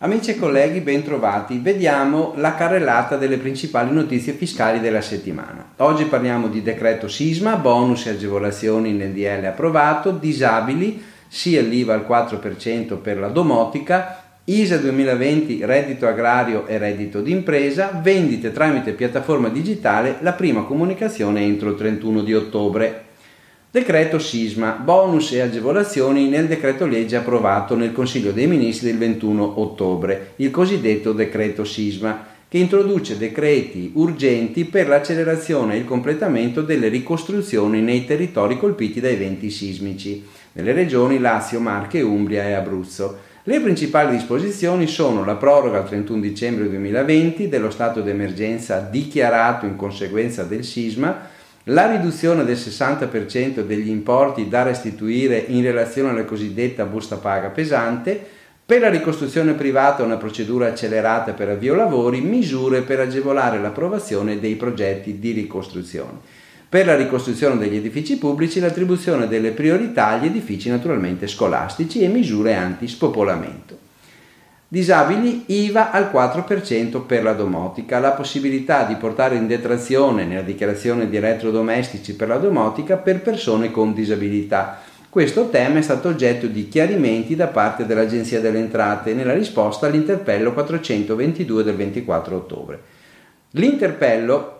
Amici e colleghi, bentrovati. Vediamo la carrellata delle principali notizie fiscali della settimana. Oggi parliamo di decreto Sisma, bonus e agevolazioni nel DL approvato, disabili, sia l'IVA al 4% per la domotica, ISA 2020, reddito agrario e reddito d'impresa, vendite tramite piattaforma digitale, la prima comunicazione entro il 31 di ottobre. Decreto Sisma, bonus e agevolazioni nel decreto legge approvato nel Consiglio dei Ministri del 21 ottobre, il cosiddetto decreto Sisma, che introduce decreti urgenti per l'accelerazione e il completamento delle ricostruzioni nei territori colpiti da eventi sismici, nelle regioni Lazio, Marche, Umbria e Abruzzo. Le principali disposizioni sono la proroga al 31 dicembre 2020 dello stato d'emergenza dichiarato in conseguenza del sisma, la riduzione del 60% degli importi da restituire in relazione alla cosiddetta busta paga pesante, per la ricostruzione privata una procedura accelerata per avvio lavori, misure per agevolare l'approvazione dei progetti di ricostruzione. Per la ricostruzione degli edifici pubblici l'attribuzione delle priorità agli edifici naturalmente scolastici e misure antispopolamento. Disabili, IVA al 4% per la domotica, la possibilità di portare in detrazione nella dichiarazione di elettrodomestici per la domotica per persone con disabilità. Questo tema è stato oggetto di chiarimenti da parte dell'Agenzia delle Entrate nella risposta all'interpello 422 del 24 ottobre. L'interpello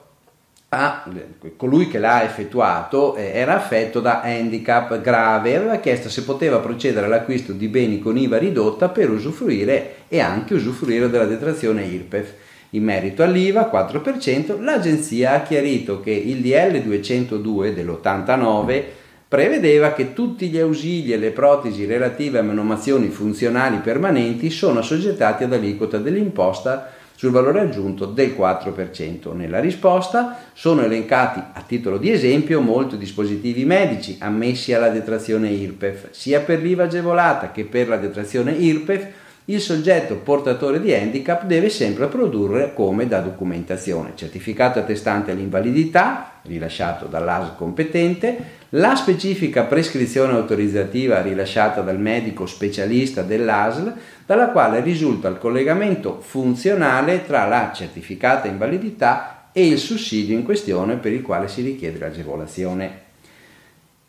a colui che l'ha effettuato era affetto da handicap grave e aveva chiesto se poteva procedere all'acquisto di beni con IVA ridotta per usufruire e anche usufruire della detrazione IRPEF. In merito all'IVA 4%, l'agenzia ha chiarito che il DL 202 dell'89 prevedeva che tutti gli ausili e le protesi relative a menomazioni funzionali permanenti sono assoggettati ad aliquota dell'imposta sul valore aggiunto del 4%. Nella risposta sono elencati a titolo di esempio molti dispositivi medici ammessi alla detrazione IRPEF. Sia per l'IVA agevolata che per la detrazione IRPEF il soggetto portatore di handicap deve sempre produrre come da documentazione certificato attestante all'invalidità rilasciato dall'ASL competente, la specifica prescrizione autorizzativa rilasciata dal medico specialista dell'ASL, dalla quale risulta il collegamento funzionale tra la certificata invalidità e il sussidio in questione per il quale si richiede l'agevolazione.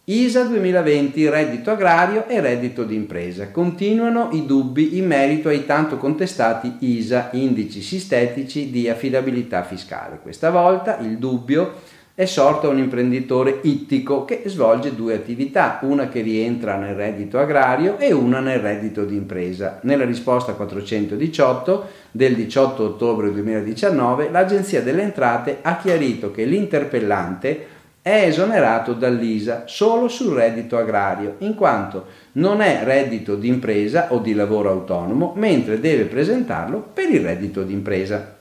ISA 2020, reddito agrario e reddito d'impresa. Continuano i dubbi in merito ai tanto contestati ISA, indici sintetici di affidabilità fiscale. Questa volta il dubbio è sorto a un imprenditore ittico che svolge due attività, una che rientra nel reddito agrario e una nel reddito d'impresa. Nella risposta 418 del 18 ottobre 2019, l'Agenzia delle Entrate ha chiarito che l'interpellante è esonerato dall'ISA solo sul reddito agrario, in quanto non è reddito d'impresa o di lavoro autonomo, mentre deve presentarlo per il reddito d'impresa.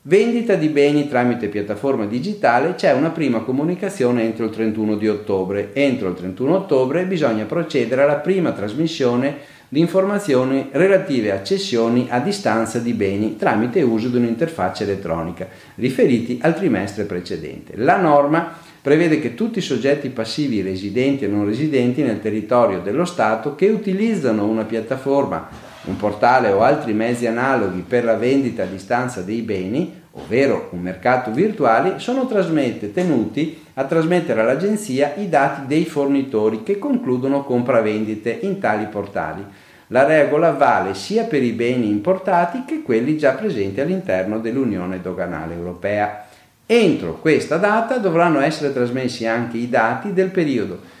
Vendita di beni tramite piattaforma digitale, c'è una prima comunicazione entro il 31 di ottobre. Entro il 31 ottobre bisogna procedere alla prima trasmissione di informazioni relative a cessioni a distanza di beni tramite uso di un'interfaccia elettronica, riferiti al trimestre precedente. La norma prevede che tutti i soggetti passivi residenti e non residenti nel territorio dello Stato che utilizzano una piattaforma, un portale o altri mezzi analoghi per la vendita a distanza dei beni, ovvero un mercato virtuale, sono tenuti a trasmettere all'agenzia i dati dei fornitori che concludono compravendite in tali portali. La regola vale sia per i beni importati che quelli già presenti all'interno dell'Unione Doganale Europea. Entro questa data dovranno essere trasmessi anche i dati del periodo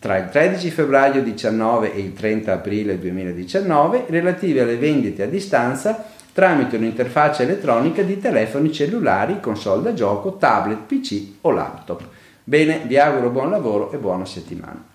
tra il 13 febbraio 2019 e il 30 aprile 2019 relativi alle vendite a distanza tramite un'interfaccia elettronica di telefoni cellulari, console da gioco, tablet, PC o laptop. Bene, vi auguro buon lavoro e buona settimana.